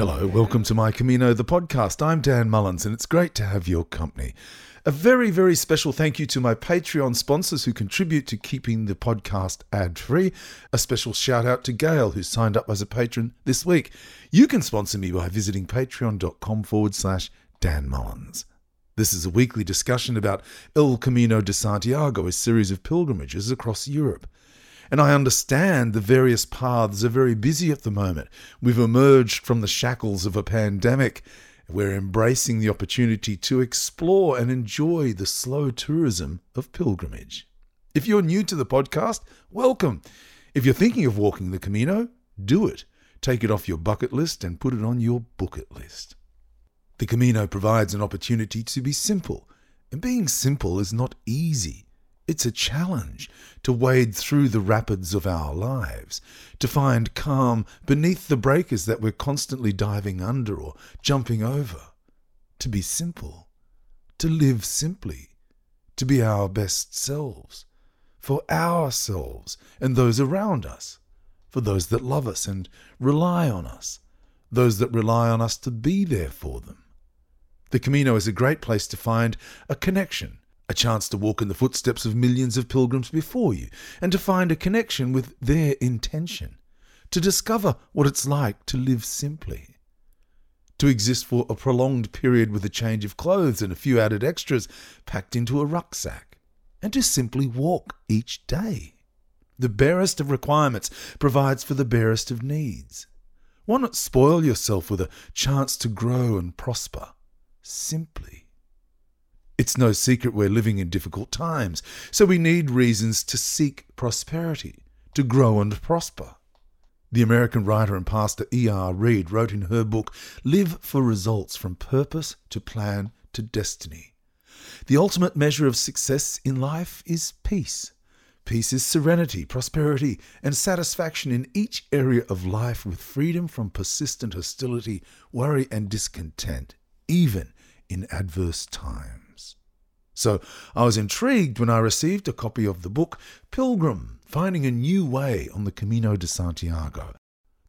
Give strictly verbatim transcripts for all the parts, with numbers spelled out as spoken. Hello, welcome to My Camino, the podcast. I'm Dan Mullins, and it's great to have your company. A very, very special thank you to my Patreon sponsors who contribute to keeping the podcast ad-free. A special shout-out to Gail, who signed up as a patron this week. You can sponsor me by visiting patreon.com forward slash Dan Mullins. This is a weekly discussion about El Camino de Santiago, a series of pilgrimages across Europe. And I understand the various paths are very busy at the moment. We've emerged from the shackles of a pandemic. We're embracing the opportunity to explore and enjoy the slow tourism of pilgrimage. If you're new to the podcast, welcome. If you're thinking of walking the Camino, do it. Take it off your bucket list and put it on your bucket list. The Camino provides an opportunity to be simple. And being simple is not easy. It's a challenge to wade through the rapids of our lives, to find calm beneath the breakers that we're constantly diving under or jumping over, to be simple, to live simply, to be our best selves, for ourselves and those around us, for those that love us and rely on us, those that rely on us to be there for them. The Camino is a great place to find a connection, a chance to walk in the footsteps of millions of pilgrims before you and to find a connection with their intention, to discover what it's like to live simply, to exist for a prolonged period with a change of clothes and a few added extras packed into a rucksack, and to simply walk each day. The barest of requirements provides for the barest of needs. Why not spoil yourself with a chance to grow and prosper simply? It's no secret we're living in difficult times, so we need reasons to seek prosperity, to grow and prosper. The American writer and pastor E R Reed wrote in her book, Live for Results from Purpose to Plan to Destiny. The ultimate measure of success in life is peace. Peace is serenity, prosperity, and satisfaction in each area of life with freedom from persistent hostility, worry, and discontent, even in adverse times. So I was intrigued when I received a copy of the book Pilgrim: Finding a New Way on the Camino de Santiago.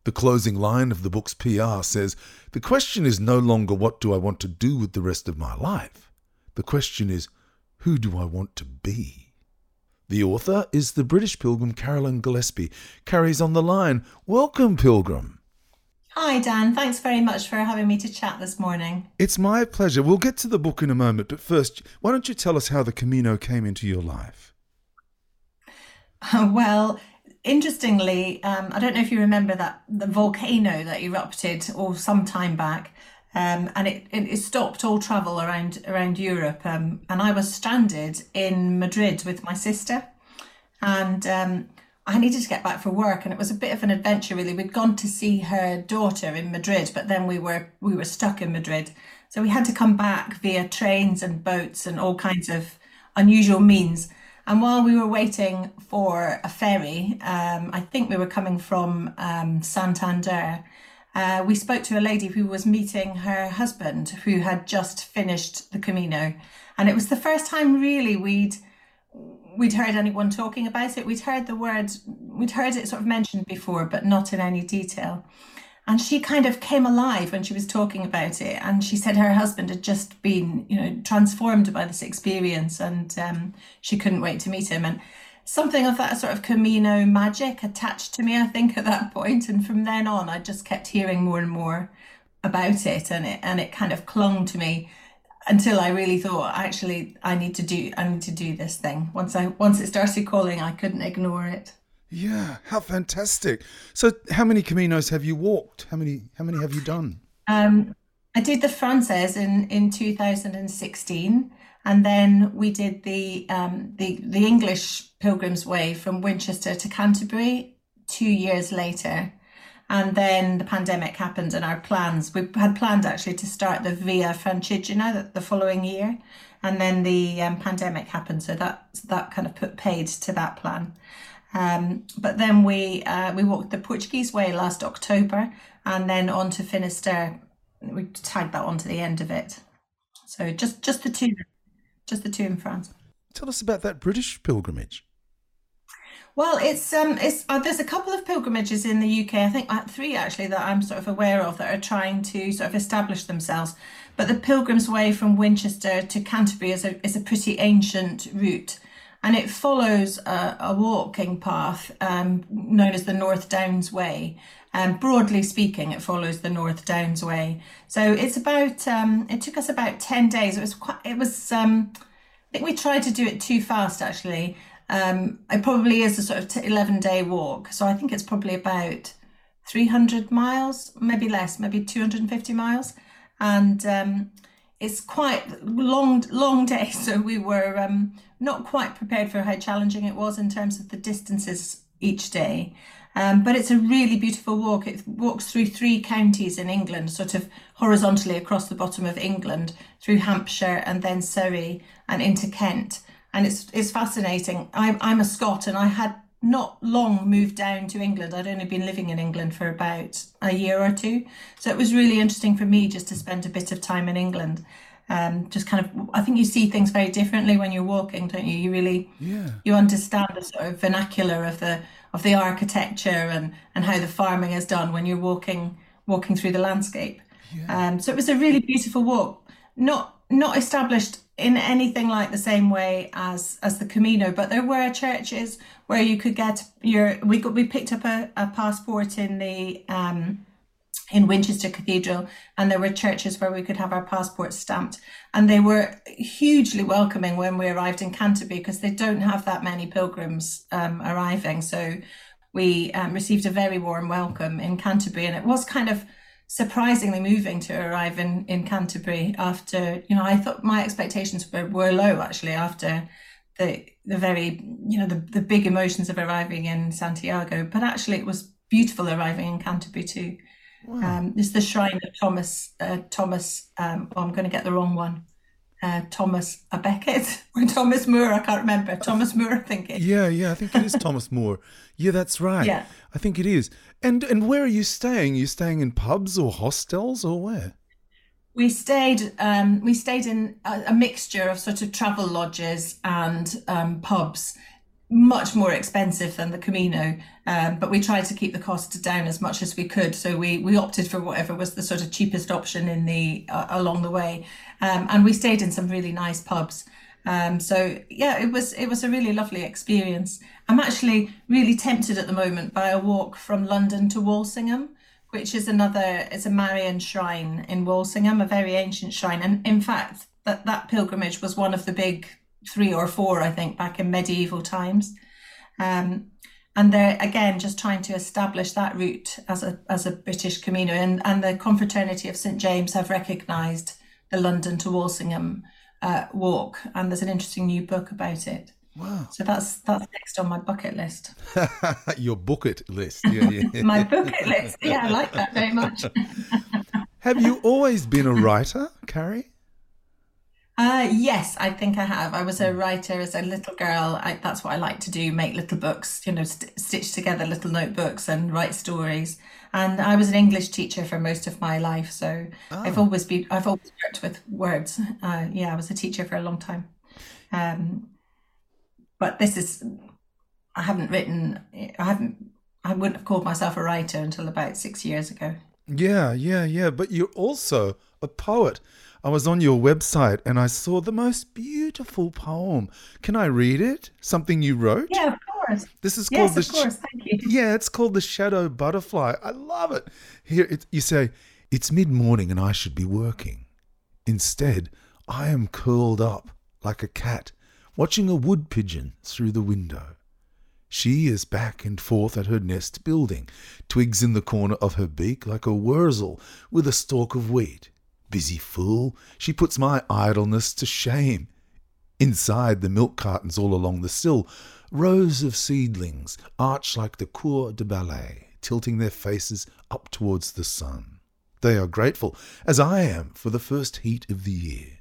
The closing line of the book's P R says, "The question is no longer what do I want to do with the rest of my life? The question is, who do I want to be?" The author is the British pilgrim Carolyn Gillespie. Carrie's on the line. Welcome, Pilgrim. Hi, Dan. Thanks very much for having me to chat this morning. It's my pleasure. We'll get to the book in a moment, but first, why don't you tell us how the Camino came into your life? Well, interestingly, um, I don't know if you remember that the volcano that erupted or some time back, um, and it, it, it stopped all travel around, around Europe, um, and I was stranded in Madrid with my sister, and Um, I needed to get back for work, and it was a bit of an adventure, really. We'd gone to see her daughter in Madrid, but then we were we were stuck in Madrid. So we had to come back via trains and boats and all kinds of unusual means. And while we were waiting for a ferry, um, I think we were coming from um, Santander, uh, we spoke to a lady who was meeting her husband, who had just finished the Camino. And it was the first time, really, we'd We'd heard anyone talking about it. We'd heard the word, we'd heard it sort of mentioned before, but not in any detail. And she kind of came alive when she was talking about it. And she said her husband had just been, you know, transformed by this experience, and um, she couldn't wait to meet him. And something of that sort of Camino magic attached to me, I think, at that point. And from then on, I just kept hearing more and more about it, and it and it kind of clung to me. Until I really thought, actually, I need to do I need to do this thing. Once I once it started calling, I couldn't ignore it. Yeah, how fantastic. So how many Caminos have you walked? How many how many have you done? Um, I did the Frances in, in two thousand sixteen, and then we did the um the, the English Pilgrim's Way from Winchester to Canterbury two years later. And then the pandemic happened, and our plans, we had planned actually to start the Via Francigena the following year. And then the um, pandemic happened. So that that kind of put paid to that plan. Um, but then we uh, we walked the Portuguese way last October, and then on to Finisterre. We tagged that on to the end of it. So just, just the two, just the two in France. Tell us about that British pilgrimage. Well, it's um, it's uh, there's a couple of pilgrimages in the U K. I think uh, three actually that I'm sort of aware of that are trying to sort of establish themselves. But the Pilgrim's Way from Winchester to Canterbury is a is a pretty ancient route, and it follows a, a walking path um, known as the North Downs Way. Um, broadly speaking, it follows the North Downs Way. So it's about um, it took us about ten days. It was quite. It was. Um, I think we tried to do it too fast actually. Um, it probably is a sort of t- eleven day walk. So I think it's probably about three hundred miles, maybe less, maybe two hundred fifty miles. And um, it's quite long, long day. So we were um, not quite prepared for how challenging it was in terms of the distances each day. Um, but it's a really beautiful walk. It walks through three counties in England, sort of horizontally across the bottom of England, through Hampshire and then Surrey and into Kent. And it's it's fascinating. I'm, I'm a Scot and I had not long moved down to England. I'd only been living in England for about a year or two. So it was really interesting for me just to spend a bit of time in England. Um, just kind of, I think you see things very differently when you're walking, don't you? You really, yeah. you understand the sort of vernacular of the of the architecture and, and how the farming is done when you're walking walking through the landscape. Yeah. Um, so it was a really beautiful walk. Not not established in anything like the same way as as the Camino, but there were churches where you could get your we got we picked up a, a passport in the um in Winchester Cathedral, and there were churches where we could have our passports stamped, and they were hugely welcoming when we arrived in Canterbury because they don't have that many pilgrims um arriving. So we um, received a very warm welcome in Canterbury, and it was kind of surprisingly moving to arrive in, in Canterbury after, you know, I thought my expectations were, were low actually after the the very, you know, the, the big emotions of arriving in Santiago. But actually it was beautiful arriving in Canterbury too. Wow. Um, it's the shrine of Thomas, uh, Thomas, um, oh, I'm going to get the wrong one. Uh, Thomas uh, Beckett or Thomas Moore, I can't remember. Thomas Moore, I think it is. Yeah, yeah, I think it is Thomas Moore. Yeah, that's right. Yeah. I think it is. And and where are you staying? Are you staying in pubs or hostels or where? We stayed um, we stayed in a, a mixture of sort of travel lodges and um, pubs, much more expensive than the Camino, um, but we tried to keep the cost down as much as we could. So we we opted for whatever was the sort of cheapest option in the uh, along the way, um, and we stayed in some really nice pubs. Um, so yeah, it was it was a really lovely experience. I'm actually really tempted at the moment by a walk from London to Walsingham, which is another it's a Marian shrine in Walsingham, a very ancient shrine, and in fact that that pilgrimage was one of the big three or four, I think, back in medieval times. Um, and they're, again, just trying to establish that route as a as a British Camino. And, and the Confraternity of Saint James have recognised the London to Walsingham uh, walk. And there's an interesting new book about it. Wow. So that's that's next on my bucket list. Your bucket list. Yeah, yeah. My bucket list. Yeah, I like that very much. Have you always been a writer, Carrie? Uh, yes, I think I have. I was a writer as a little girl. I, that's what I like to do, make little books, you know, st- stitch together little notebooks and write stories. And I was an English teacher for most of my life. So oh. I've always been, I've always worked with words. Uh, yeah, I was a teacher for a long time. Um, but this is, I haven't written, I haven't, I wouldn't have called myself a writer until about six years ago. Yeah, yeah, yeah. But you're also a poet. I was on your website and I saw the most beautiful poem. Can I read it? Something you wrote? Yeah, of course. This is called yes, the. Yes, of course. Thank you. Yeah, it's called The Shadow Butterfly. I love it. Here it, you say, "It's mid-morning and I should be working. Instead, I am curled up like a cat, watching a wood pigeon through the window. She is back and forth at her nest building, twigs in the corner of her beak like a wurzel with a stalk of wheat. Busy fool, she puts my idleness to shame. Inside the milk cartons all along the sill, rows of seedlings arch like the cours de ballet, tilting their faces up towards the sun. They are grateful, as I am, for the first heat of the year."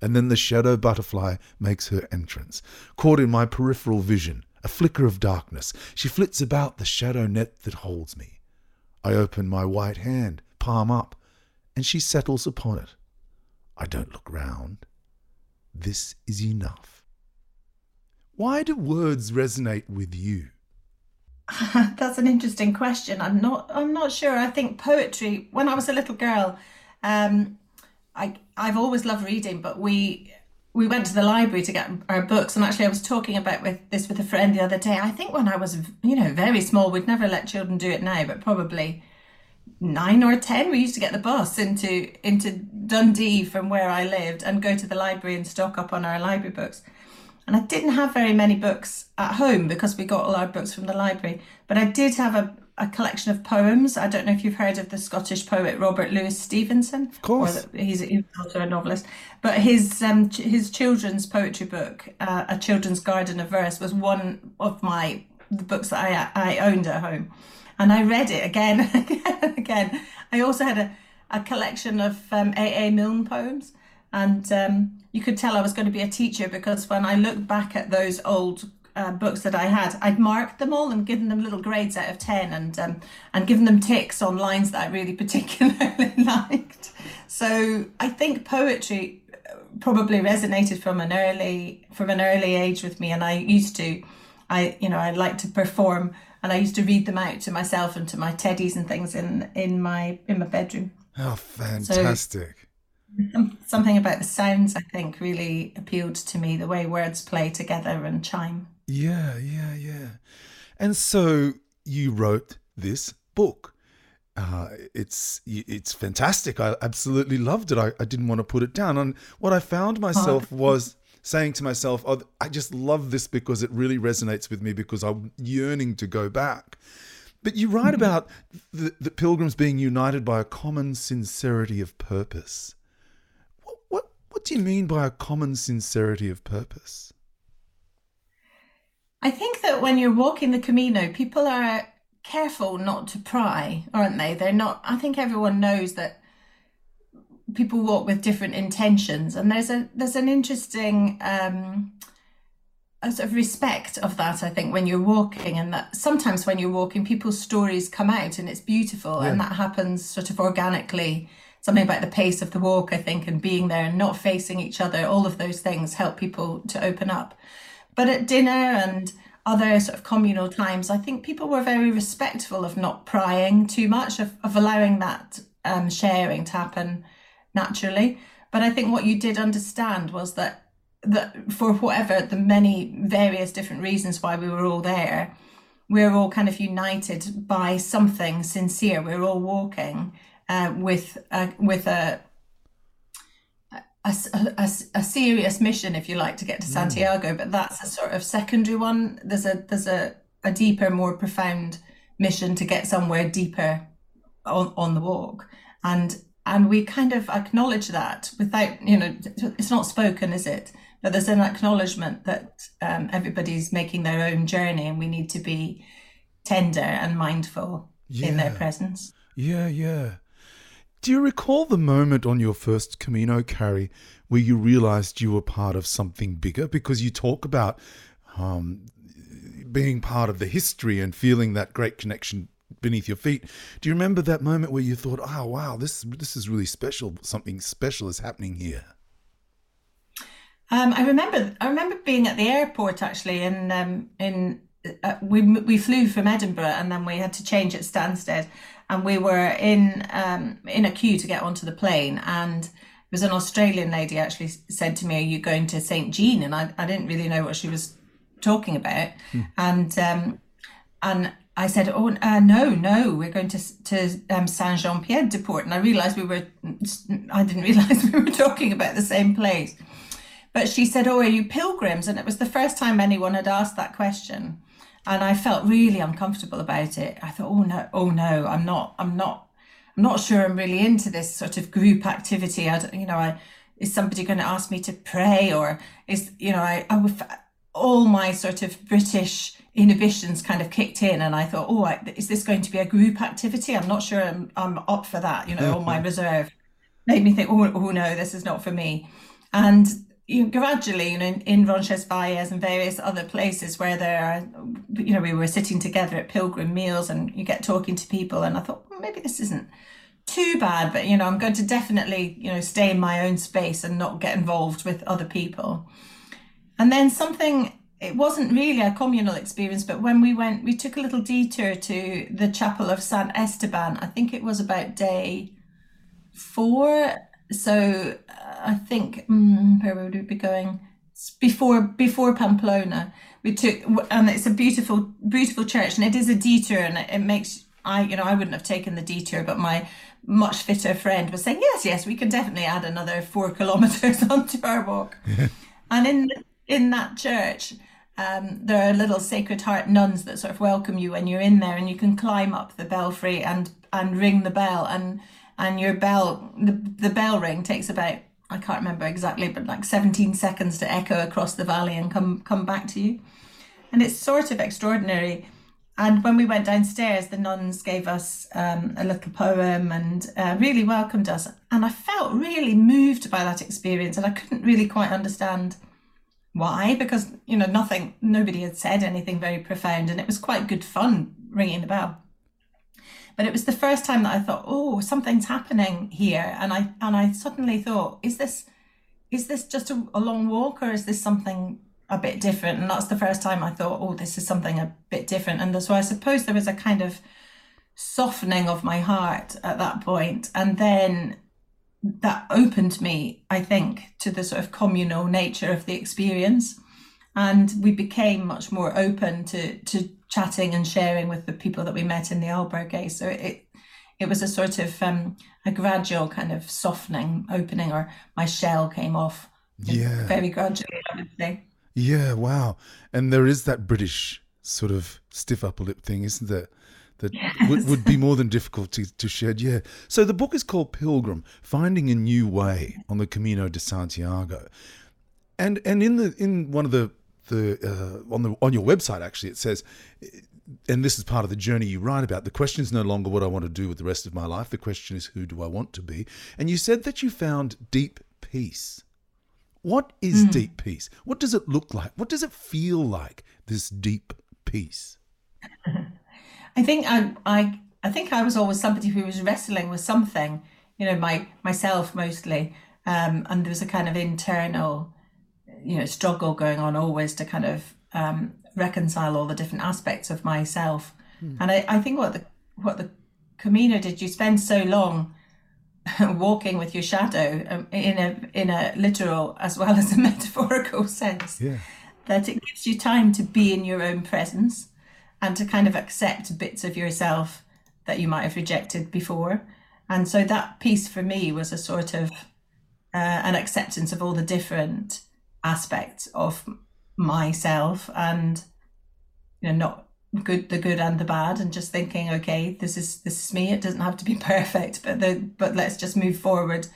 And then the shadow butterfly makes her entrance, caught in my peripheral vision, a flicker of darkness. She flits about the shadow net that holds me. I open my white hand, palm up, and she settles upon it. I don't look round. This is enough. Why do words resonate with you? That's an interesting question. I'm not I'm not sure. I think poetry, when I was a little girl, um, I, I've always loved reading, but we we went to the library to get our books. And actually I was talking about with this with a friend the other day. I think when I was, you know, very small, we'd never let children do it now, but probably nine or ten, we used to get the bus into into Dundee from where I lived and go to the library and stock up on our library books. And I didn't have very many books at home because we got all our books from the library, but I did have a, a collection of poems. I don't know if you've heard of the Scottish poet Robert Louis Stevenson. Of course. Or the, he's, he's also a novelist. But his um, ch- his children's poetry book, uh, A Children's Garden of Verse, was one of my the books that I, I owned at home. And I read it again and again and again. I also had a, a collection of um, A A. Milne poems. And um, you could tell I was going to be a teacher because when I looked back at those old uh, books that I had, I'd marked them all and given them little grades out of ten and um, and given them ticks on lines that I really particularly liked. So I think poetry probably resonated from an early from an early age with me. And I used to, I you know, I liked to perform and I used to read them out to myself and to my teddies and things in, in my in my bedroom. Oh, fantastic. So, something about the sounds, I think, really appealed to me, the way words play together and chime. Yeah, yeah, yeah. And so you wrote this book. Uh, it's it's fantastic. I absolutely loved it. I, I didn't want to put it down. And what I found myself oh. was saying to myself, oh, I just love this because it really resonates with me because I'm yearning to go back. But you write mm-hmm. about the, the pilgrims being united by a common sincerity of purpose. What do you mean by a common sincerity of purpose? I think that when you're walking the Camino, people are careful not to pry, aren't they? They're not. I think everyone knows that people walk with different intentions, and there's a there's an interesting um, a sort of respect of that. I think when you're walking, and that sometimes when you're walking, people's stories come out, and it's beautiful, yeah. and that happens sort of organically. Something about the pace of the walk, I think, and being there and not facing each other. All of those things help people to open up. But at dinner and other sort of communal times, I think people were very respectful of not prying too much, of, of allowing that um, sharing to happen naturally. But I think what you did understand was that that for whatever the many various different reasons why we were all there, we're all kind of united by something sincere. We're all walking Uh, with uh, with a a, a a serious mission, if you like, to get to Santiago, but that's a sort of secondary one. There's a there's a, a deeper, more profound mission to get somewhere deeper on, on the walk, and and we kind of acknowledge that without, you know, it's not spoken, is it? But there's an acknowledgement that um, everybody's making their own journey, and we need to be tender and mindful yeah. in their presence. Yeah, yeah. Do you recall the moment on your first Camino, Carrie, where you realised you were part of something bigger? Because you talk about um, being part of the history and feeling that great connection beneath your feet. Do you remember that moment where you thought, oh, wow, this this is really special. Something special is happening here. Um, I remember I remember being at the airport, actually, and um, in uh, we, we flew from Edinburgh and then we had to change at Stansted. And we were in um, in a queue to get onto the plane. And it was an Australian lady actually said to me, are you going to Saint Jean? And I, I didn't really know what she was talking about. Hmm. And um, and I said, oh, uh, no, no, we're going to to um, Saint Jean Pied de Port. And I realised we were, I didn't realise we were talking about the same place. But she said, oh, are you pilgrims? And it was the first time anyone had asked that question. And I felt really uncomfortable about it. I thought, oh no, oh no, I'm not, I'm not, I'm not sure I'm really into this sort of group activity. I don't, you know, I, is somebody going to ask me to pray or is, you know, I, I would, all my sort of British inhibitions kind of kicked in and I thought, oh, I, is this going to be a group activity? I'm not sure I'm, I'm up for that. You know, all my reserve made me think, oh, oh no, this is not for me. And You know, gradually, you know, in, in Roncesvalles and various other places where there are, you know, we were sitting together at pilgrim meals and you get talking to people and I thought, well, maybe this isn't too bad, but, you know, I'm going to definitely, you know, stay in my own space and not get involved with other people. And then something it wasn't really a communal experience, but when we went, we took a little detour to the chapel of San Esteban. I think it was about day four. So uh, I think, mm, where would we be going? Before before Pamplona, we took, and it's a beautiful, beautiful church, and it is a detour, and it, it makes, I, you know, I wouldn't have taken the detour, but my much fitter friend was saying, yes, yes, we can definitely add another four kilometres onto our walk. And in in that church, um, there are little Sacred Heart nuns that sort of welcome you when you're in there, and you can climb up the belfry and and ring the bell, and and your bell, the, the bell ring takes about, I can't remember exactly, but like seventeen seconds to echo across the valley and come come back to you. And it's sort of extraordinary. And when we went downstairs, the nuns gave us um, a little poem and uh, really welcomed us. And I felt really moved by that experience. And I couldn't really quite understand why, because, you know, nothing, nobody had said anything very profound. And it was quite good fun ringing the bell. But it was the first time that I thought, oh, something's happening here. And I and I suddenly thought, is this is this just a, a long walk, or is this something a bit different? And that's the first time I thought, oh, this is something a bit different. And so I suppose there was a kind of softening of my heart at that point. And then that opened me, I think, to the sort of communal nature of the experience. And we became much more open to to chatting and sharing with the people that we met in the albergue. So it it was a sort of um, a gradual kind of softening, opening, or my shell came off. Yeah. Very gradually, I would say. Yeah, wow. And there is that British sort of stiff upper lip thing, isn't there? That yes. would, would be more than difficult to, to shed, yeah. So the book is called Pilgrim, Finding a New Way on the Camino de Santiago. And and in the in one of the The, uh, on the on your website, actually, it says, and this is part of the journey you write about, the question is no longer what I want to do with the rest of my life. The question is, who do I want to be? And you said that you found deep peace. What is mm. deep peace? What does it look like? What does it feel like, this deep peace? I think I, I, I think I was always somebody who was wrestling with something, you know, my myself mostly, um, and there was a kind of internal, you know, struggle going on always to kind of um, reconcile all the different aspects of myself. Mm. And I, I think what the what the Camino did, you spend so long walking with your shadow um, in a in a literal as well as a metaphorical sense, yeah. that it gives you time to be in your own presence and to kind of accept bits of yourself that you might have rejected before. And so that piece for me was a sort of uh, an acceptance of all the different aspects of myself, and you know, not good, the good and the bad, and just thinking, okay, this is this is me. It doesn't have to be perfect, but the but let's just move forward,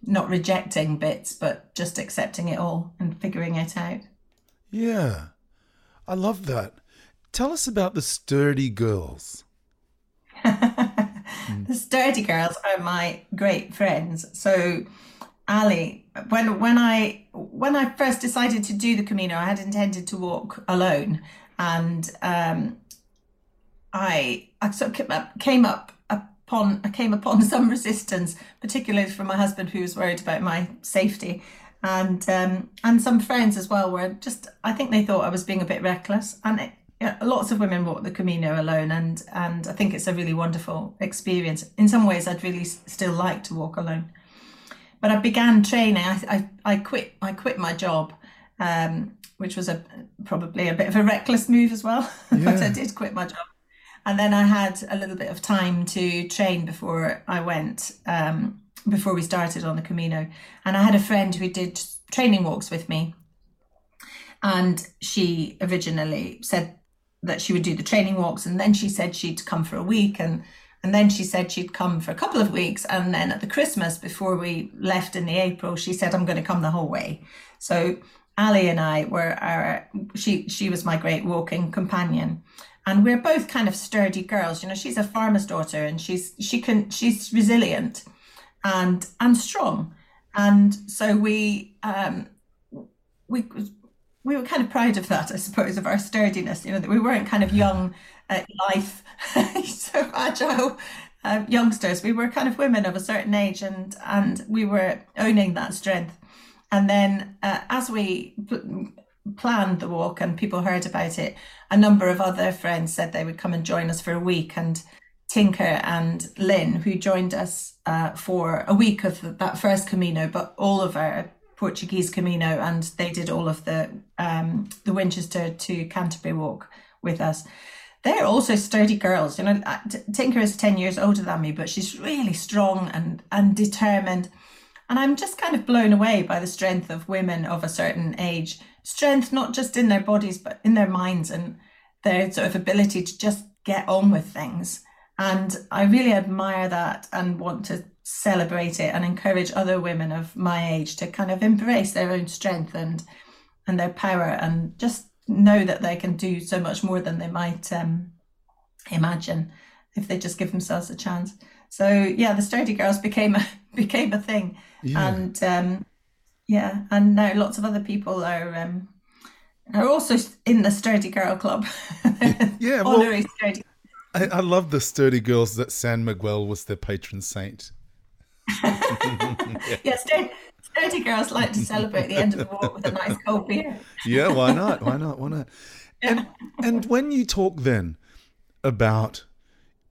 not rejecting bits, but just accepting it all and figuring it out. Yeah, I love that. Tell us about the sturdy girls. mm. The sturdy girls are my great friends. So, Ali, when when I when I first decided to do the Camino, I had intended to walk alone, and um, I I sort of came up, came up upon I came upon some resistance, particularly from my husband, who was worried about my safety, and um, and some friends as well were just, I think they thought I was being a bit reckless, and it, yeah, lots of women walk the Camino alone, and and I think it's a really wonderful experience. In some ways, I'd really still like to walk alone. But I began training. I I, I quit. I quit my job, um, which was a probably a bit of a reckless move as well. Yeah. But I did quit my job, and then I had a little bit of time to train before I went. Um, before we started on the Camino, and I had a friend who did training walks with me, and she originally said that she would do the training walks, and then she said she'd come for a week, and. And then she said she'd come for a couple of weeks. And then at the Christmas before we left in the April, she said, I'm going to come the whole way. So Ali and I were our, she, she was my great walking companion. And we're both kind of sturdy girls. You know, she's a farmer's daughter, and she's, she can, she's resilient and, and strong. And so we, um, we, we were kind of proud of that, I suppose, of our sturdiness, you know, that we weren't kind of young, Uh, life, so agile uh, youngsters. We were kind of women of a certain age, and and we were owning that strength. And then uh, as we p- planned the walk and people heard about it, a number of other friends said they would come and join us for a week. And Tinker and Lynn, who joined us uh, for a week of the, that first Camino, but all of our Portuguese Camino, and they did all of the um, the Winchester to Canterbury walk with us. They're also sturdy girls. You know, Tinker is ten years older than me, but she's really strong and, and determined. And I'm just kind of blown away by the strength of women of a certain age. Strength, not just in their bodies, but in their minds and their sort of ability to just get on with things. And I really admire that and want to celebrate it and encourage other women of my age to kind of embrace their own strength and and their power, and just know that they can do so much more than they might um, imagine if they just give themselves a chance. So yeah, the sturdy girls became a, became a thing, yeah. and um, yeah, and now lots of other people are um, are also in the sturdy girl club. Yeah, honorary well... sturdy. I, I love the sturdy girls that San Miguel was their patron saint. Yeah, sturdy, sturdy girls like to celebrate the end of the walk with a nice cold beer. Yeah, why not? Why not? Why not? And, and when you talk then about,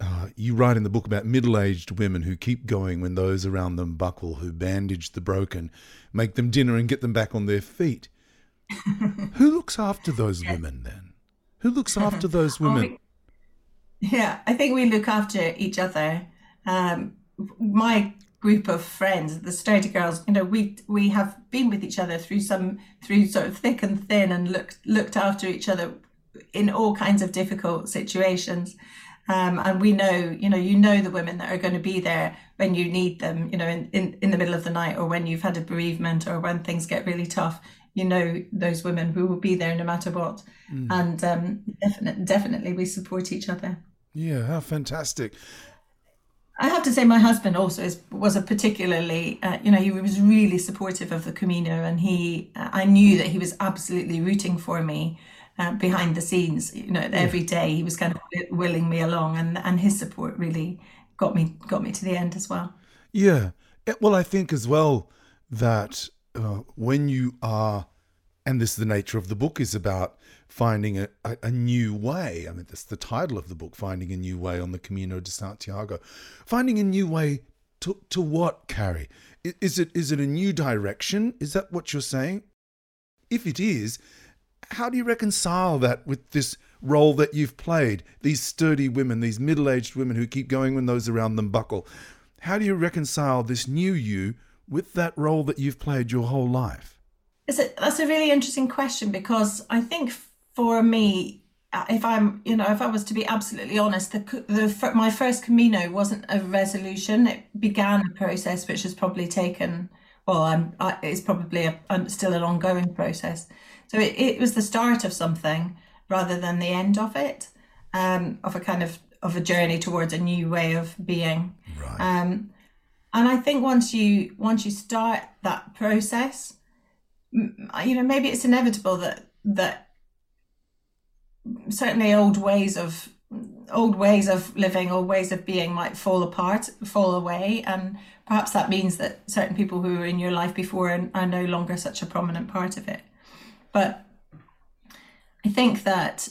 uh, you write in the book about middle-aged women who keep going when those around them buckle, who bandage the broken, make them dinner and get them back on their feet. Who looks after those women then? Who looks after those women? Oh, we- Yeah, I think we look after each other. Um, my group of friends, the sturdy girls, you know, we we have been with each other through some through sort of thick and thin, and looked looked after each other in all kinds of difficult situations. Um, and we know, you know, you know the women that are going to be there when you need them, you know, in, in, in the middle of the night, or when you've had a bereavement, or when things get really tough. You know, those women who will be there no matter what. Mm. And um, definitely, definitely we support each other. Yeah, how fantastic. I have to say my husband also is, was a particularly, uh, you know, he was really supportive of the Camino, and he, uh, I knew that he was absolutely rooting for me uh, behind the scenes. You know, every day he was kind of willing me along, and, and his support really got me, got me to the end as well. Yeah. Well, I think as well that... Uh, when you are, and this is the nature of the book, is about finding a, a, a new way. I mean, that's the title of the book, Finding a New Way on the Camino de Santiago. Finding a new way to to what, Carrie? Is it is it a new direction? Is that what you're saying? If it is, how do you reconcile that with this role that you've played? These sturdy women, these middle-aged women who keep going when those around them buckle. How do you reconcile this new you with that role that you've played your whole life? Is it, that's a really interesting question, because I think for me, if I'm, you know, if I was to be absolutely honest, the, the my first Camino wasn't a resolution. It began a process which has probably taken, well, I'm, I, it's probably a, I'm still an ongoing process. So it, it was the start of something rather than the end of it, um, of a kind of, of a journey towards a new way of being. Right. Um, And I think once you once you start that process, you know, maybe it's inevitable that that certainly old ways of old ways of living, old ways of being might fall apart, fall away, and perhaps that means that certain people who were in your life before are, are no longer such a prominent part of it. But I think that,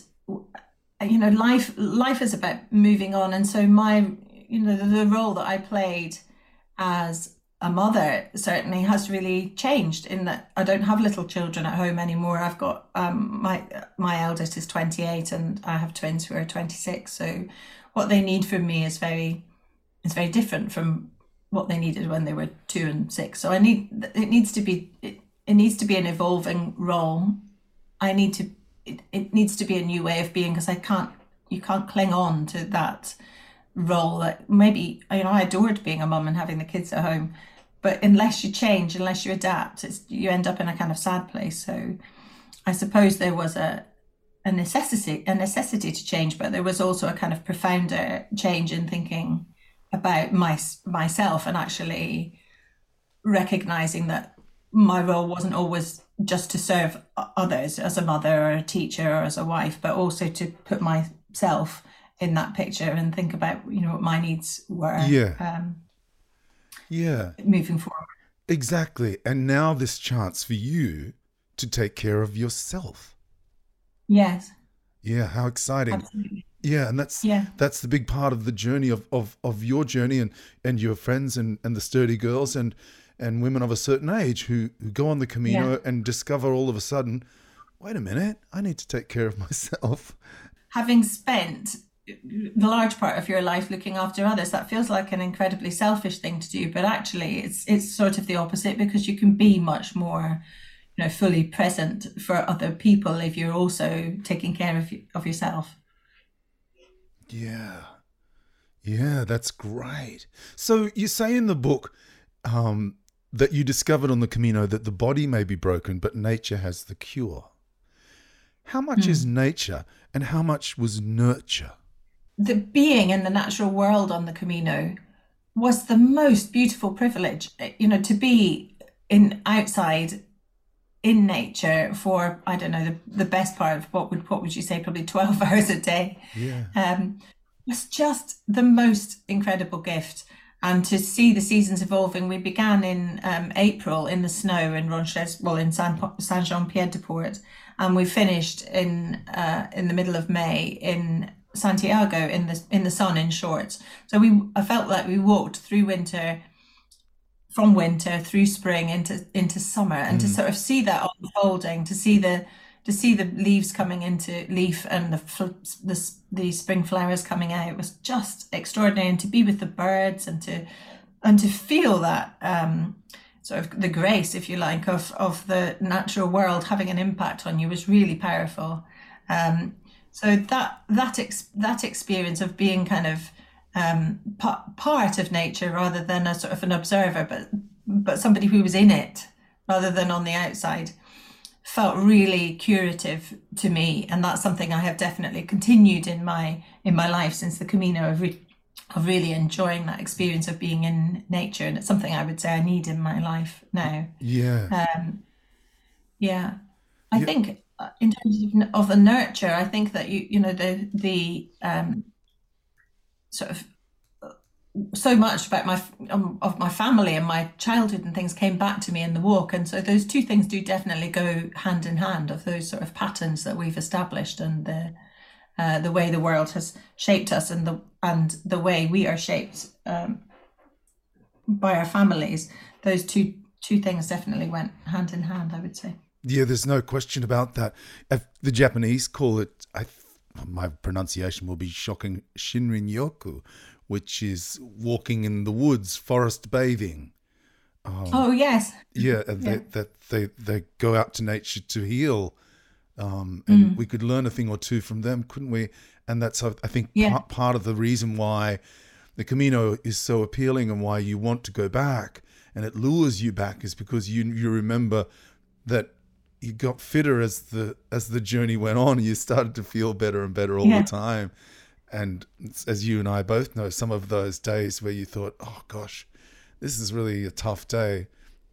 you know, life life is about moving on, and so my, you know, the, the role that I played as a mother certainly has really changed, in that I don't have little children at home anymore. I've got um, my my eldest is twenty-eight, and I have twins who are twenty-six. So what they need from me is very is very different from what they needed when they were two and six. So I need it needs to be it, it needs to be an evolving role. I need to it, it needs to be a new way of being, because I can't you can't cling on to that role that maybe, you know, I adored being a mum and having the kids at home, but unless you change, unless you adapt, it's, you end up in a kind of sad place. So I suppose there was a a necessity a necessity to change, but there was also a kind of profounder change in thinking about my myself, and actually recognizing that my role wasn't always just to serve others as a mother or a teacher or as a wife, but also to put myself in that picture and think about, you know, what my needs were. Yeah. Um, yeah. Moving forward. Exactly. And now this chance for you to take care of yourself. Yes. Yeah, how exciting. Absolutely. Yeah, and that's yeah. that's the big part of the journey of, of, of your journey and, and your friends and, and the sturdy girls and, and women of a certain age who, who go on the Camino yeah. and discover all of a sudden, wait a minute, I need to take care of myself. Having spent the large part of your life looking after others, that feels like an incredibly selfish thing to do, but actually it's it's sort of the opposite, because you can be much more, you know, fully present for other people if you're also taking care of of yourself. Yeah, yeah, that's great. So you say in the book um, that you discovered on the Camino that the body may be broken, but nature has the cure. How much mm. is nature and how much was nurture? The being in the natural world on the Camino was the most beautiful privilege, you know, to be in outside in nature for, I don't know, the, the best part of what would, what would you say, probably twelve hours a day. Yeah. Um, was just the most incredible gift. And to see the seasons evolving, we began in um, April in the snow in Roncesvalles, well, in San, San Jean Pied de Port, and we finished in uh, in the middle of May in Santiago in the in the sun in shorts. So we I felt like we walked through winter, from winter through spring into into summer, and mm. to sort of see that unfolding, to see the to see the leaves coming into leaf and the the the spring flowers coming out was just extraordinary. And to be with the birds and to and to feel that um, sort of the grace, if you like, of of the natural world having an impact on you was really powerful. Um, So that that ex- that experience of being kind of um, pa- part of nature rather than a sort of an observer, but but somebody who was in it rather than on the outside, felt really curative to me, and that's something I have definitely continued in my in my life since the Camino of re- of really enjoying that experience of being in nature, and it's something I would say I need in my life now. Yeah. Um, yeah, I yeah. think. In terms of the nurture, I think that you you know the the um, sort of so much about my um, of my family and my childhood and things came back to me in the walk, and so those two things do definitely go hand in hand, of those sort of patterns that we've established and the uh, the way the world has shaped us and the and the way we are shaped um, by our families. Those two two things definitely went hand in hand, I would say. Yeah, there's no question about that. If the Japanese call it, I, my pronunciation will be shocking, shinrin-yoku, which is walking in the woods, forest bathing. Um, oh, yes. Yeah, yeah. They, that they, they go out to nature to heal. Um, and mm. we could learn a thing or two from them, couldn't we? And that's, I think, yeah. part, part of the reason why the Camino is so appealing and why you want to go back and it lures you back, is because you you remember that you got fitter as the as the journey went on. You started to feel better and better all yeah. the time. And as you and I both know, some of those days where you thought, oh gosh, this is really a tough day,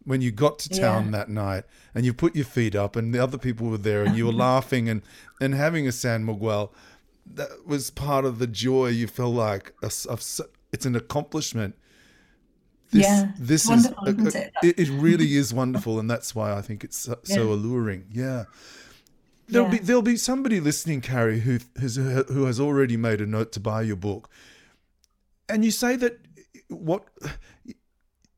when you got to town yeah. that night and you put your feet up and the other people were there and you were laughing and, and having a San Miguel, that was part of the joy. You felt like a, a, it's an accomplishment. This, yeah, this is a, isn't it? A, it really is wonderful, and that's why I think it's so, yeah. so alluring. Yeah, there'll yeah. be there'll be somebody listening, Carrie, who has who has already made a note to buy your book. And you say that what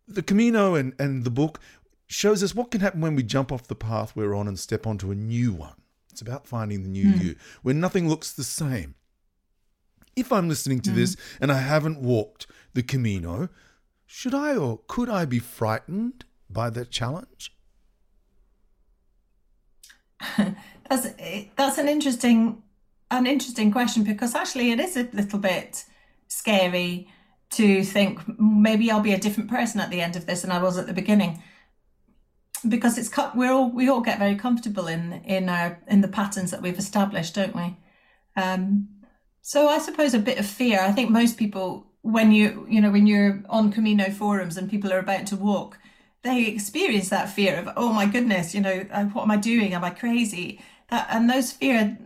the Camino and, and the book shows us what can happen when we jump off the path we're on and step onto a new one. It's about finding the new mm. you, when nothing looks the same. If I'm listening to mm. this and I haven't walked the Camino, should I or could I be frightened by the challenge? that's that's an interesting an interesting question, because actually it is a little bit scary to think maybe I'll be a different person at the end of this than I was at the beginning, because it's we're all we all get very comfortable in in our in the patterns that we've established, don't we? Um, so I suppose a bit of fear. I think most people, when you you know when you're on Camino forums and people are about to walk, they experience that fear of, oh my goodness, you know, what am I doing? Am I crazy? That, and those fear,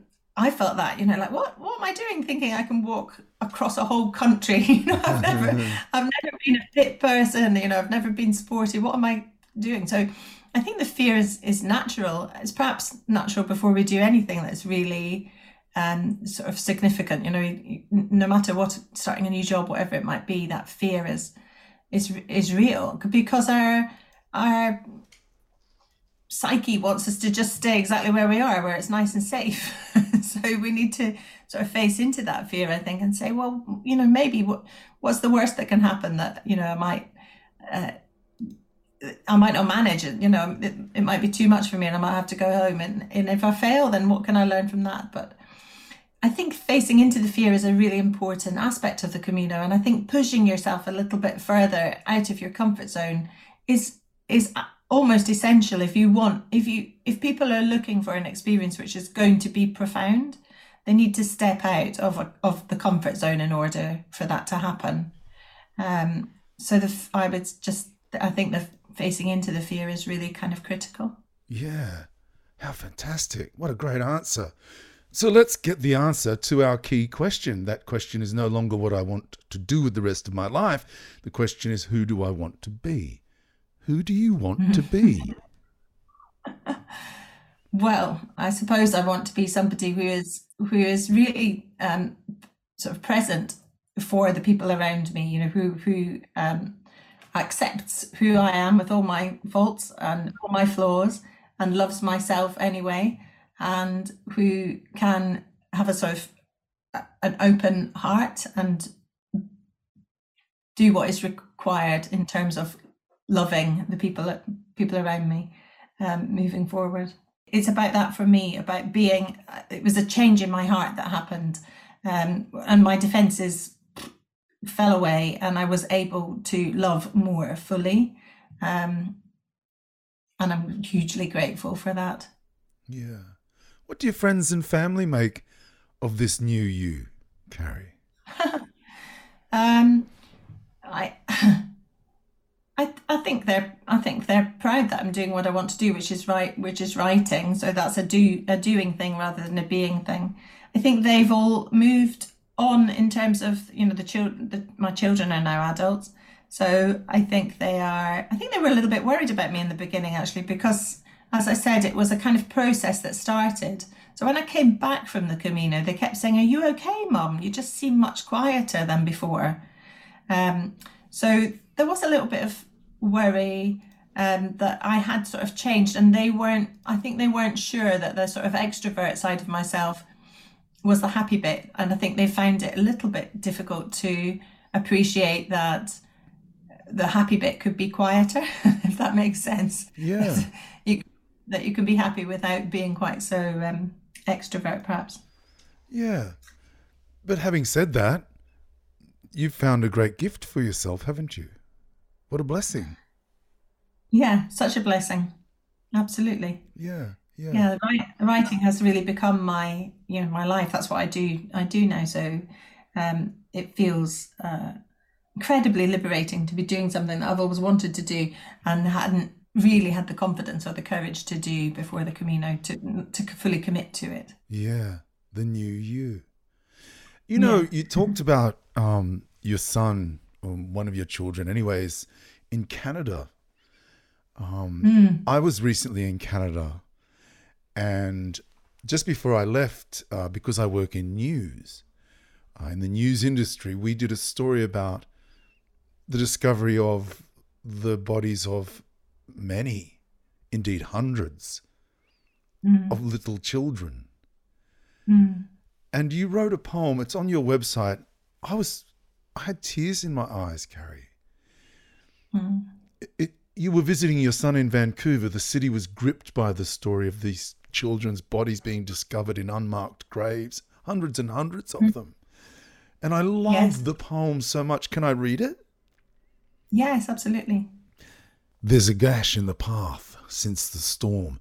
I felt that, you know, like what what am I doing? Thinking I can walk across a whole country? You know, I've never I've never been a fit person. You know, I've never been sporty. What am I doing? So I think the fear is, is natural. It's perhaps natural before we do anything that's really um, sort of significant. You know, no matter what, starting a new job, whatever it might be, that fear is is is real, because our our psyche wants us to just stay exactly where we are, where it's nice and safe. So we need to sort of face into that fear, I think, and say, well, you know, maybe what what's the worst that can happen, that, you know, I might uh, I might not manage it, you know, it, it might be too much for me and I might have to go home, and, and if I fail, then what can I learn from that? But I think facing into the fear is a really important aspect of the Camino, and I think pushing yourself a little bit further out of your comfort zone is is almost essential if you want, if you, if people are looking for an experience which is going to be profound, they need to step out of a, of the comfort zone in order for that to happen. Um, so the, I would just, I think the facing into the fear is really kind of critical. Yeah, how fantastic. What a great answer. So let's get the answer to our key question. That question is no longer what I want to do with the rest of my life. The question is, who do I want to be? Who do you want to be? Well, I suppose I want to be somebody who is who is really um, sort of present for the people around me. You know, who who um, accepts who I am with all my faults and all my flaws, and loves myself anyway, and who can have a sort of an open heart and do what is required in terms of loving the people people around me, um, moving forward. It's about that for me, about being, it was a change in my heart that happened, um, and my defences fell away and I was able to love more fully, um, and I'm hugely grateful for that. Yeah. What do your friends and family make of this new you, Carrie? um, I... I, I think they're I think they're proud that I'm doing what I want to do, which is write, which is writing. So that's a do a doing thing rather than a being thing. I think they've all moved on in terms of, you know, the children. The, my children are now adults, so I think they are. I think they were a little bit worried about me in the beginning, actually, because as I said, it was a kind of process that started. So when I came back from the Camino, they kept saying, "Are you okay, Mum? You just seem much quieter than before." Um, so there was a little bit of worry um that I had sort of changed, and they weren't I think they weren't sure that the sort of extrovert side of myself was the happy bit, and I think they found it a little bit difficult to appreciate that the happy bit could be quieter, if that makes sense. Yeah. you, that you can be happy without being quite so um extrovert, perhaps. Yeah, but having said that, you've found a great gift for yourself, haven't you? What a blessing. Yeah, such a blessing. Absolutely. Yeah, yeah. Yeah, writing has really become my, you know, my life. That's what I do. I do now. So um, it feels uh, incredibly liberating to be doing something that I've always wanted to do and hadn't really had the confidence or the courage to do before the Camino, to, to fully commit to it. Yeah, the new you. You know, yeah. You talked about um, your son, or one of your children anyways, in Canada. Um, mm. I was recently in Canada, and just before I left, uh, because I work in news, uh, in the news industry, we did a story about the discovery of the bodies of many, indeed hundreds, mm. of little children. Mm. And you wrote a poem. It's on your website. I was... I had tears in my eyes, Carrie. Mm. It, it, you were visiting your son in Vancouver. The city was gripped by the story of these children's bodies being discovered in unmarked graves, hundreds and hundreds of mm. them. And I love yes. the poem so much. Can I read it? Yes, absolutely. There's a gash in the path since the storm.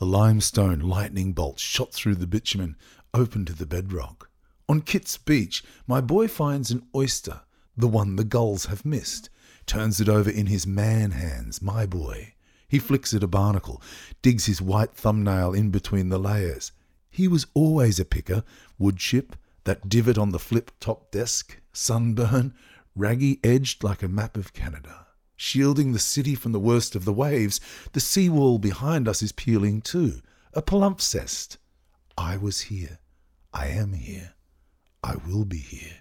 A limestone lightning bolt shot through the bitumen, open to the bedrock. On Kit's Beach, my boy finds an oyster, the one the gulls have missed, turns it over in his man hands, my boy. He flicks at a barnacle, digs his white thumbnail in between the layers. He was always a picker, wood chip, that divot on the flip-top desk, sunburn, raggy-edged like a map of Canada. Shielding the city from the worst of the waves, the seawall behind us is peeling too. A palimpsest. I was here. I am here. I will be here.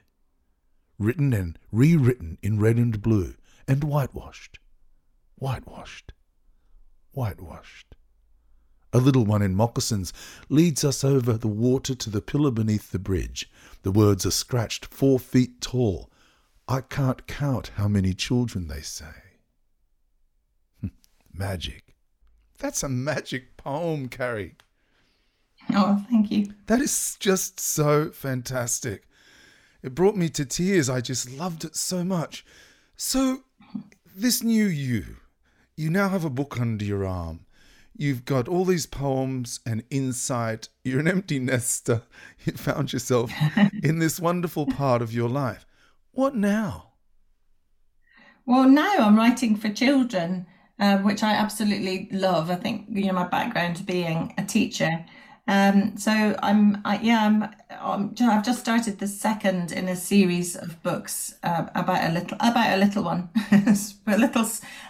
Written and rewritten in red and blue, and whitewashed. Whitewashed. Whitewashed. A little one in moccasins leads us over the water to the pillar beneath the bridge. The words are scratched four feet tall. I can't count how many children they say. Magic. That's a magic poem, Carrie. Oh, thank you. That is just so fantastic. It brought me to tears. I just loved it so much. So, this new you, you now have a book under your arm. You've got all these poems and insight. You're an empty nester. You found yourself in this wonderful part of your life. What now? Well, now I'm writing for children, uh, which I absolutely love. I think, you know, my background being a teacher. Um, so I'm, I, yeah, I'm, I'm, I've just started the second in a series of books uh, about a little, about a little one, a little,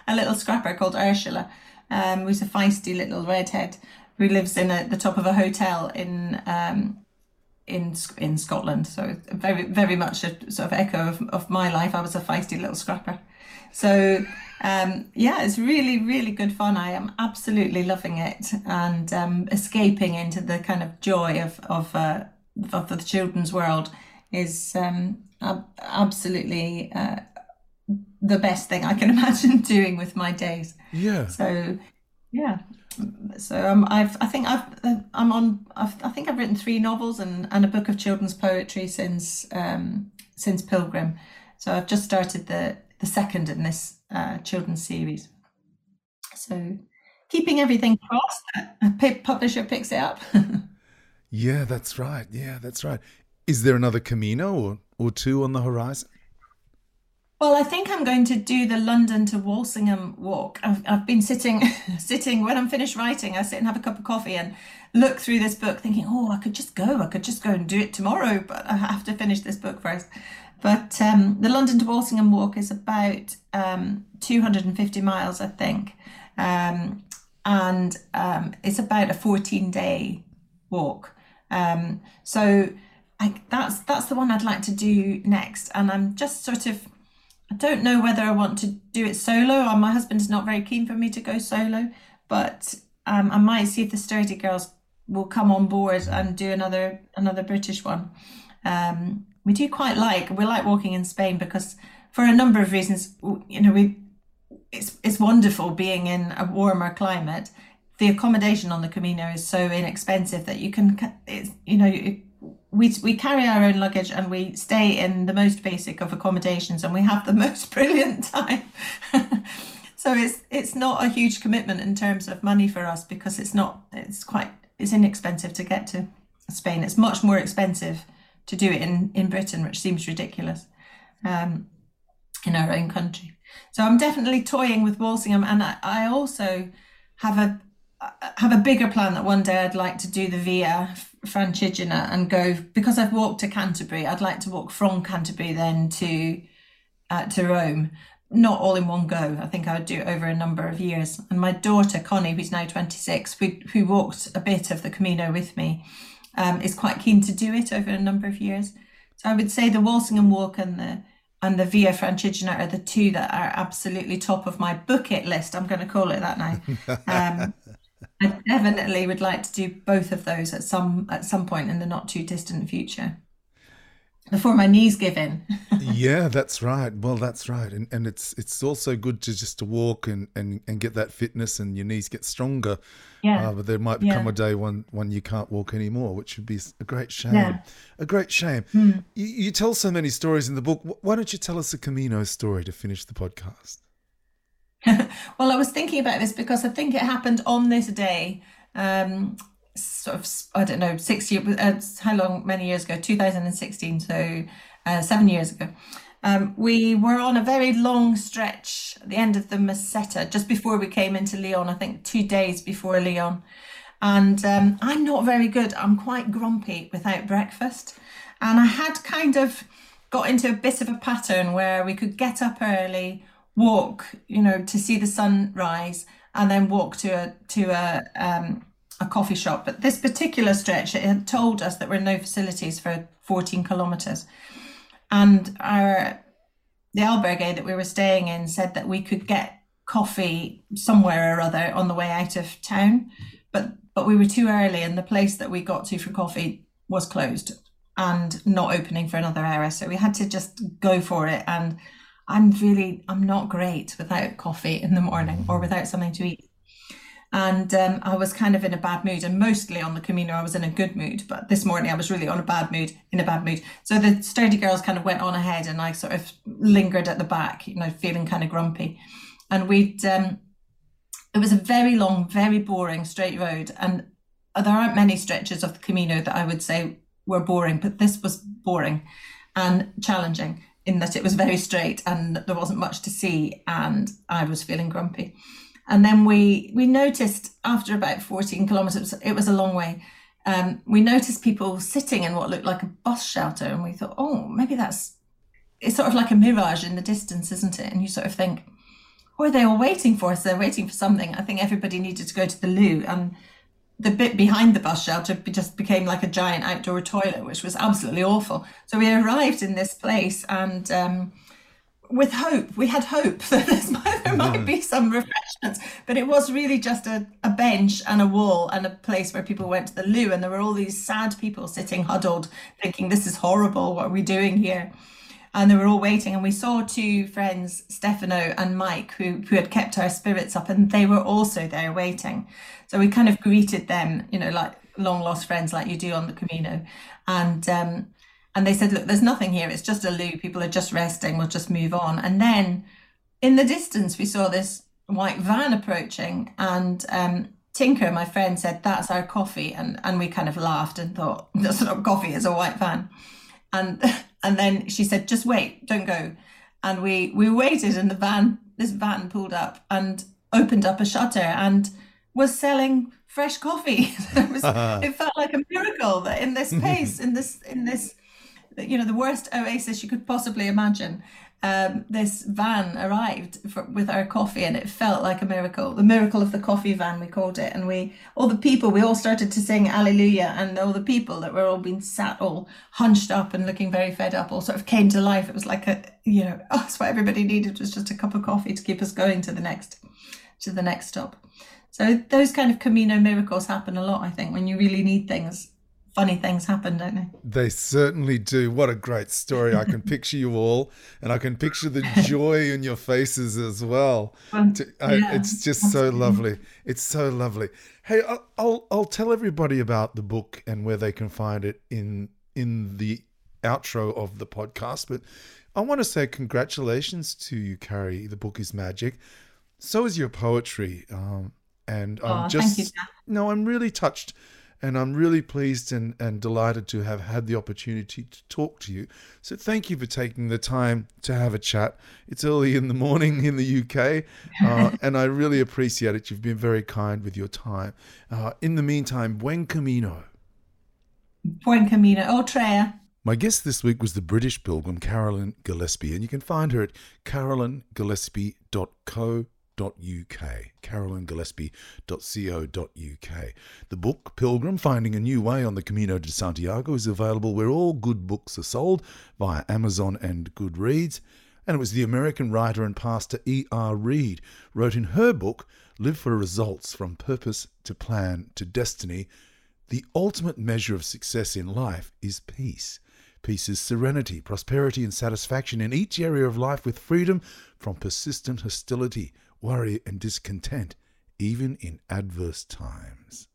a little scrapper called Ursula, um, who's a feisty little redhead who lives in a, the top of a hotel in, um, in, in Scotland. So very, very much a sort of echo of, of my life. I was a feisty little scrapper. So, um, yeah, it's really, really good fun. I am absolutely loving it and um, escaping into the kind of joy of of, uh, of the children's world is um, ab- absolutely uh, the best thing I can imagine doing with my days. Yeah. So, yeah. So um, I've I think I've I'm on I've, I think I've written three novels and, and a book of children's poetry since um, since Pilgrim. So I've just started the. the second in this uh, children's series. So keeping everything crossed that a publisher picks it up. yeah, that's right. Yeah, that's right. Is there another Camino or, or two on the horizon? Well, I think I'm going to do the London to Walsingham walk. I've, I've been sitting, sitting when I'm finished writing, I sit and have a cup of coffee and look through this book thinking, oh, I could just go. I could just go and do it tomorrow, but I have to finish this book first. But um, the London to Walsingham walk is about um, two hundred fifty miles, I think. Um, and um, it's about a fourteen day walk. Um, so I, that's that's the one I'd like to do next. And I'm just sort of, I don't know whether I want to do it solo. Or my husband's not very keen for me to go solo. But um, I might see if the Sturdy Girls will come on board and do another another British one. Um We do quite like, we like walking in Spain because for a number of reasons, you know, we it's it's wonderful being in a warmer climate. The accommodation on the Camino is so inexpensive that you can, it's, you know, it, we we carry our own luggage and we stay in the most basic of accommodations and we have the most brilliant time. So it's it's not a huge commitment in terms of money for us because it's not, it's quite, it's inexpensive to get to Spain. It's much more expensive to do it in, in Britain, which seems ridiculous, um, in our own country. So I'm definitely toying with Walsingham, and I, I also have a have a bigger plan that one day I'd like to do the Via Francigena and go, because I've walked to Canterbury, I'd like to walk from Canterbury then to uh, to Rome, not all in one go. I think I would do it over a number of years. And my daughter, Connie, who's now twenty-six, we, who walked a bit of the Camino with me, Um, is quite keen to do it over a number of years. So I would say the Walsingham Walk and the and the Via Francigena are the two that are absolutely top of my bucket list. I'm going to call it that now. Um, I definitely would like to do both of those at some at some point in the not too distant future, before my knees give in. Yeah, that's right. Well, that's right. And and it's it's also good to just to walk and, and, and get that fitness and your knees get stronger. Yeah. Uh, but there might yeah. come a day when, when you can't walk anymore, which would be a great shame. Yeah. A great shame. Hmm. You, you tell so many stories in the book. Why don't you tell us a Camino story to finish the podcast? Well, I was thinking about this because I think it happened on this day. Um sort of, I don't know, six years, uh, how long, many years ago, two thousand sixteen, so uh, seven years ago. Um, we were on a very long stretch at the end of the Meseta, just before we came into Leon, I think two days before Leon. And um, I'm not very good. I'm quite grumpy without breakfast. And I had kind of got into a bit of a pattern where we could get up early, walk, you know, to see the sunrise, and then walk to a to a um, a coffee shop. But this particular stretch, it had told us that there were no facilities for fourteen kilometres, and our the albergue that we were staying in said that we could get coffee somewhere or other on the way out of town, but but we were too early, and the place that we got to for coffee was closed and not opening for another hour, so we had to just go for it. And I'm really, I'm not great without coffee in the morning or without something to eat. And um, I was kind of in a bad mood, and mostly on the Camino I was in a good mood, but this morning I was really on a bad mood, in a bad mood. So the sturdy girls kind of went on ahead, and I sort of lingered at the back, you know, feeling kind of grumpy. And we'd, um, it was a very long, very boring straight road. And there aren't many stretches of the Camino that I would say were boring, but this was boring and challenging, in that it was very straight and there wasn't much to see, and I was feeling grumpy. And then we we noticed after about fourteen kilometres, it was a long way, um, we noticed people sitting in what looked like a bus shelter, and we thought, oh, maybe that's, it's sort of like a mirage in the distance, isn't it? And you sort of think, what are they all waiting for? So they're waiting for something. I think everybody needed to go to the loo, and the bit behind the bus shelter just became like a giant outdoor toilet, which was absolutely awful. So we arrived in this place, and um, with hope, we had hope that this might, there might be some refreshments, but it was really just a, a bench and a wall and a place where people went to the loo. And there were all these sad people sitting huddled, thinking, this is horrible, what are we doing here? And they were all waiting, and we saw two friends, Stefano and Mike, who, who had kept our spirits up, and they were also there waiting. So we kind of greeted them, you know, like long lost friends, like you do on the Camino. And um, and they said, look, there's nothing here. It's just a loo. People are just resting. We'll just move on. And then in the distance, we saw this white van approaching, and um, Tinker, my friend, said, that's our coffee. And, and we kind of laughed and thought, that's not coffee, it's a white van. And and then she said, just wait, don't go. And we, we waited, and the van, this van pulled up and opened up a shutter and was selling fresh coffee. It was, it felt like a miracle that in this place, in this, in this, you know, the worst oasis you could possibly imagine, um, this van arrived for, with our coffee, and it felt like a miracle. The miracle of the coffee van, we called it. And we, all the people, we all started to sing Alleluia, and all the people that were all being sat all hunched up and looking very fed up all sort of came to life. It was like a, you know, oh, that's what everybody needed, was just a cup of coffee to keep us going to the next, to the next stop. So those kind of Camino miracles happen a lot, I think, when you really need things. Funny things happen, don't they? They certainly do. What a great story. I can picture you all, and I can picture the joy in your faces as well. Um, to, I, yeah, it's just so good. Lovely. It's so lovely. Hey, I'll, I'll I'll tell everybody about the book and where they can find it in in the outro of the podcast, but I want to say congratulations to you, Carrie. The book is magic. So is your poetry. Um, and I'm oh, just... Thank you, Jack. No, I'm really touched. And I'm really pleased and, and delighted to have had the opportunity to talk to you. So thank you for taking the time to have a chat. It's early in the morning in the U K, uh, and I really appreciate it. You've been very kind with your time. Uh, in the meantime, buen camino. Buen camino. Otrea. My guest this week was the British pilgrim, Carolyn Gillespie, and you can find her at carolyn gillespie dot co dot uk. carolyn gillespie dot co dot uk. The book Pilgrim: Finding a New Way on the Camino de Santiago is available where all good books are sold, via Amazon and Goodreads, and it was the American writer and pastor E R Reed wrote in her book Live for Results from Purpose to Plan to Destiny, the ultimate measure of success in life is peace. Peace is serenity, prosperity and satisfaction in each area of life, with freedom from persistent hostility, worry and discontent, even in adverse times.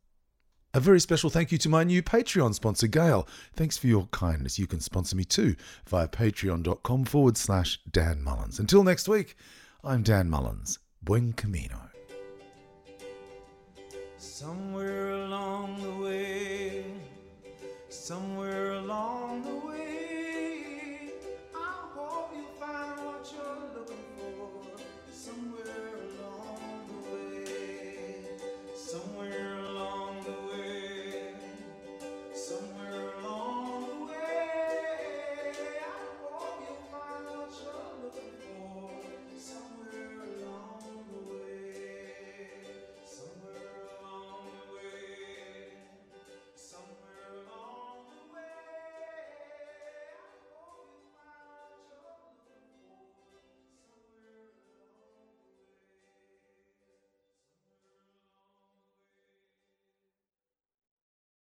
A very special thank you to my new Patreon sponsor, Gail. Thanks for your kindness. You can sponsor me too via patreon.com forward slash Dan Mullins. Until next week, I'm Dan Mullins. Buen Camino. Somewhere along the way, somewhere along the way.